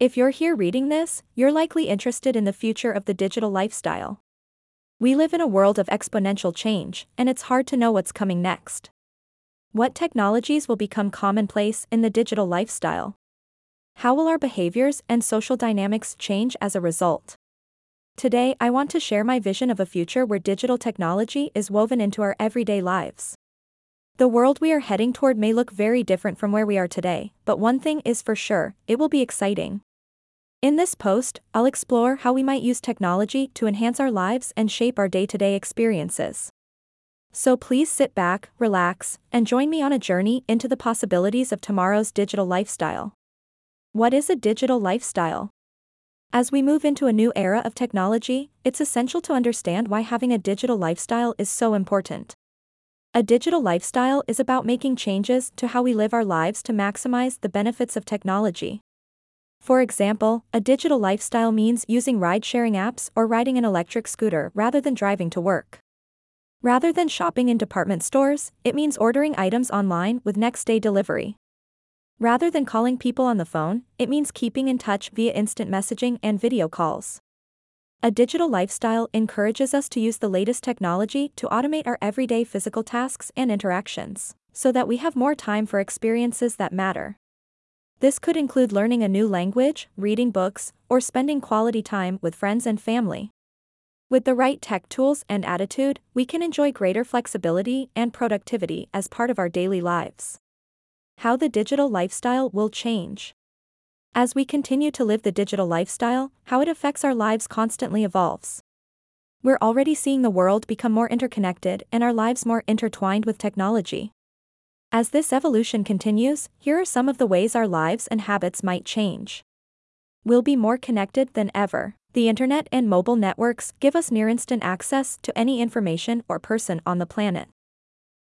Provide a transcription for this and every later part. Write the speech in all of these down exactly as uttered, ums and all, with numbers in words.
If you're here reading this, you're likely interested in the future of the digital lifestyle. We live in a world of exponential change, and it's hard to know what's coming next. What technologies will become commonplace in the digital lifestyle? How will our behaviors and social dynamics change as a result? Today, I want to share my vision of a future where digital technology is woven into our everyday lives. The world we are heading toward may look very different from where we are today, but one thing is for sure, it will be exciting. In this post, I'll explore how we might use technology to enhance our lives and shape our day-to-day experiences. So please sit back, relax, and join me on a journey into the possibilities of tomorrow's digital lifestyle. What is a digital lifestyle? As we move into a new era of technology, it's essential to understand why having a digital lifestyle is so important. A digital lifestyle is about making changes to how we live our lives to maximize the benefits of technology. For example, a digital lifestyle means using ride-sharing apps or riding an electric scooter rather than driving to work. Rather than shopping in department stores, it means ordering items online with next-day delivery. Rather than calling people on the phone, it means keeping in touch via instant messaging and video calls. A digital lifestyle encourages us to use the latest technology to automate our everyday physical tasks and interactions, so that we have more time for experiences that matter. This could include learning a new language, reading books, or spending quality time with friends and family. With the right tech tools and attitude, we can enjoy greater flexibility and productivity as part of our daily lives. How the digital lifestyle will change. As we continue to live the digital lifestyle, how it affects our lives constantly evolves. We're already seeing the world become more interconnected and our lives more intertwined with technology. As this evolution continues, here are some of the ways our lives and habits might change. We'll be more connected than ever. The internet and mobile networks give us near-instant access to any information or person on the planet.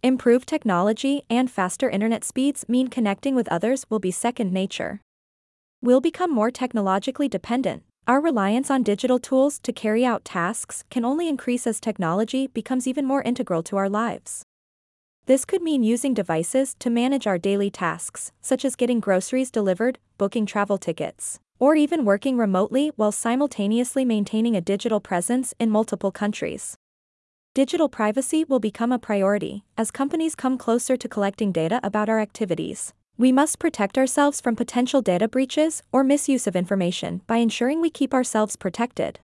Improved technology and faster internet speeds mean connecting with others will be second nature. We'll become more technologically dependent. Our reliance on digital tools to carry out tasks can only increase as technology becomes even more integral to our lives. This could mean using devices to manage our daily tasks, such as getting groceries delivered, booking travel tickets, or even working remotely while simultaneously maintaining a digital presence in multiple countries. Digital privacy will become a priority as companies come closer to collecting data about our activities. We must protect ourselves from potential data breaches or misuse of information by ensuring we keep ourselves protected.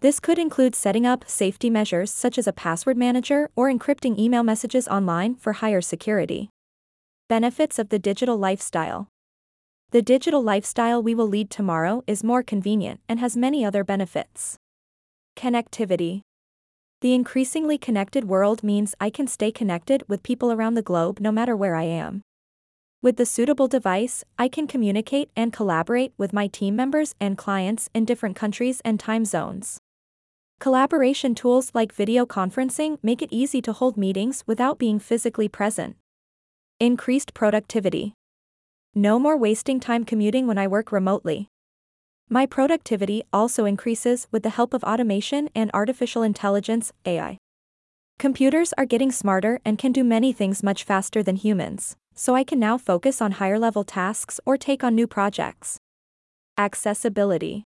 This could include setting up safety measures such as a password manager or encrypting email messages online for higher security. Benefits of the digital lifestyle. The digital lifestyle we will lead tomorrow is more convenient and has many other benefits. Connectivity. The increasingly connected world means I can stay connected with people around the globe no matter where I am. With the suitable device, I can communicate and collaborate with my team members and clients in different countries and time zones. Collaboration tools like video conferencing make it easy to hold meetings without being physically present. Increased productivity. No more wasting time commuting when I work remotely. My productivity also increases with the help of automation and artificial intelligence, A I. Computers are getting smarter and can do many things much faster than humans, so I can now focus on higher-level tasks or take on new projects. Accessibility.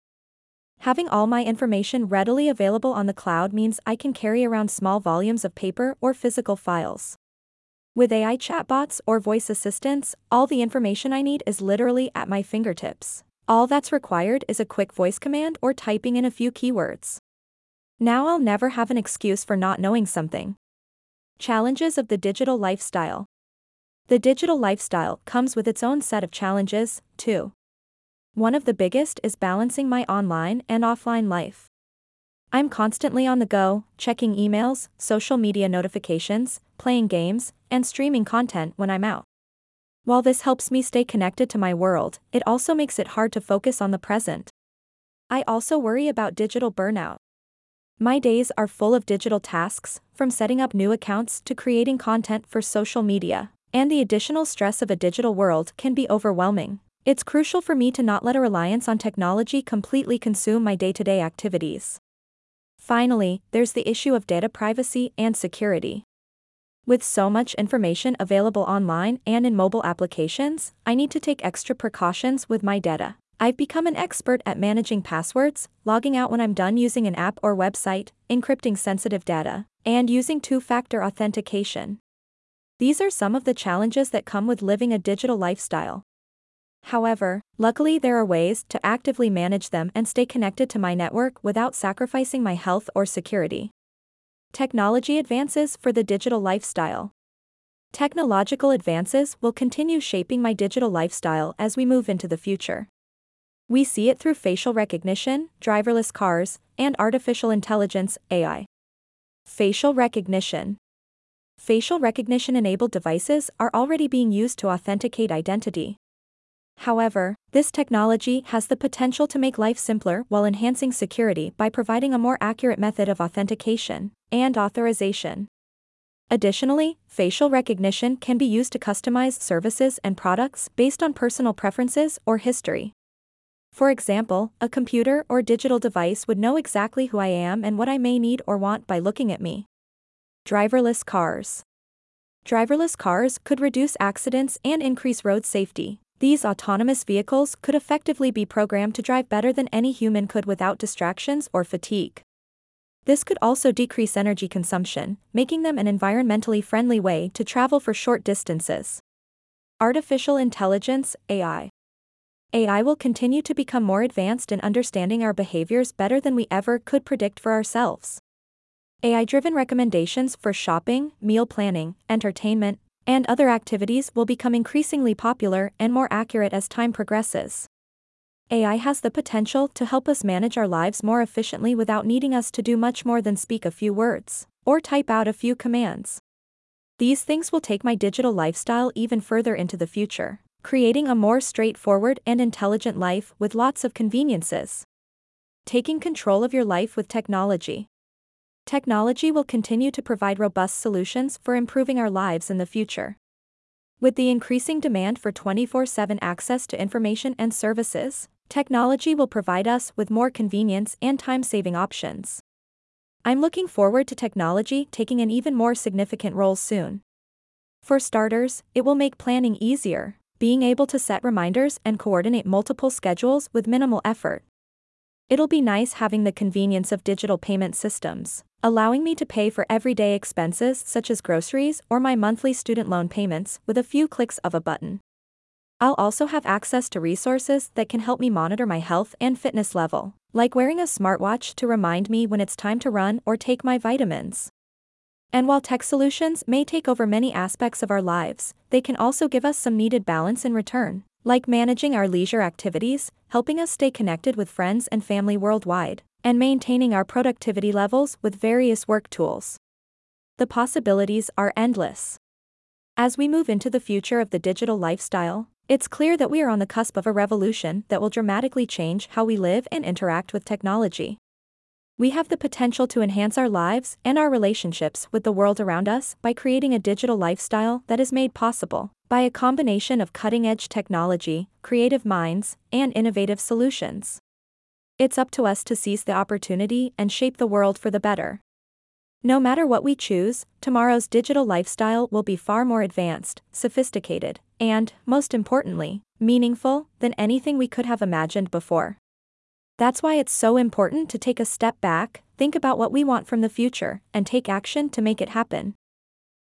Having all my information readily available on the cloud means I can carry around small volumes of paper or physical files. With A I chatbots or voice assistants, all the information I need is literally at my fingertips. All that's required is a quick voice command or typing in a few keywords. Now I'll never have an excuse for not knowing something. Challenges of the digital lifestyle. The digital lifestyle comes with its own set of challenges, too. One of the biggest is balancing my online and offline life. I'm constantly on the go, checking emails, social media notifications, playing games, and streaming content when I'm out. While this helps me stay connected to my world, it also makes it hard to focus on the present. I also worry about digital burnout. My days are full of digital tasks, from setting up new accounts to creating content for social media. And the additional stress of a digital world can be overwhelming. It's crucial for me to not let a reliance on technology completely consume my day-to-day activities. Finally, there's the issue of data privacy and security. With so much information available online and in mobile applications, I need to take extra precautions with my data, I've become an expert at managing passwords, logging out when I'm done using an app or website, encrypting sensitive data, and using two-factor authentication. These are some of the challenges that come with living a digital lifestyle. However, luckily there are ways to actively manage them and stay connected to my network without sacrificing my health or security. Technology advances for the digital lifestyle. Technological advances will continue shaping my digital lifestyle as we move into the future. We see it through facial recognition, driverless cars, and artificial intelligence, A I. Facial recognition. Facial recognition-enabled devices are already being used to authenticate identity. However, this technology has the potential to make life simpler while enhancing security by providing a more accurate method of authentication and authorization. Additionally, facial recognition can be used to customize services and products based on personal preferences or history. For example, a computer or digital device would know exactly who I am and what I may need or want by looking at me. Driverless cars. Driverless cars could reduce accidents and increase road safety. These autonomous vehicles could effectively be programmed to drive better than any human could without distractions or fatigue. This could also decrease energy consumption, making them an environmentally friendly way to travel for short distances. Artificial intelligence, A I. A I will continue to become more advanced in understanding our behaviors better than we ever could predict for ourselves. A I-driven recommendations for shopping, meal planning, entertainment, and other activities will become increasingly popular and more accurate as time progresses. A I has the potential to help us manage our lives more efficiently without needing us to do much more than speak a few words or type out a few commands. These things will take my digital lifestyle even further into the future, creating a more straightforward and intelligent life with lots of conveniences. Taking control of your life with technology. Technology will continue to provide robust solutions for improving our lives in the future. With the increasing demand for twenty-four seven access to information and services, technology will provide us with more convenience and time-saving options. I'm looking forward to technology taking an even more significant role soon. For starters, it will make planning easier, being able to set reminders and coordinate multiple schedules with minimal effort. It'll be nice having the convenience of digital payment systems, allowing me to pay for everyday expenses such as groceries or my monthly student loan payments with a few clicks of a button. I'll also have access to resources that can help me monitor my health and fitness level, like wearing a smartwatch to remind me when it's time to run or take my vitamins. And while tech solutions may take over many aspects of our lives, they can also give us some needed balance in return, like managing our leisure activities, helping us stay connected with friends and family worldwide, and maintaining our productivity levels with various work tools. The possibilities are endless. As we move into the future of the digital lifestyle, it's clear that we are on the cusp of a revolution that will dramatically change how we live and interact with technology. We have the potential to enhance our lives and our relationships with the world around us by creating a digital lifestyle that is made possible by a combination of cutting-edge technology, creative minds, and innovative solutions. It's up to us to seize the opportunity and shape the world for the better. No matter what we choose, tomorrow's digital lifestyle will be far more advanced, sophisticated, and, most importantly, meaningful than anything we could have imagined before. That's why it's so important to take a step back, think about what we want from the future, and take action to make it happen.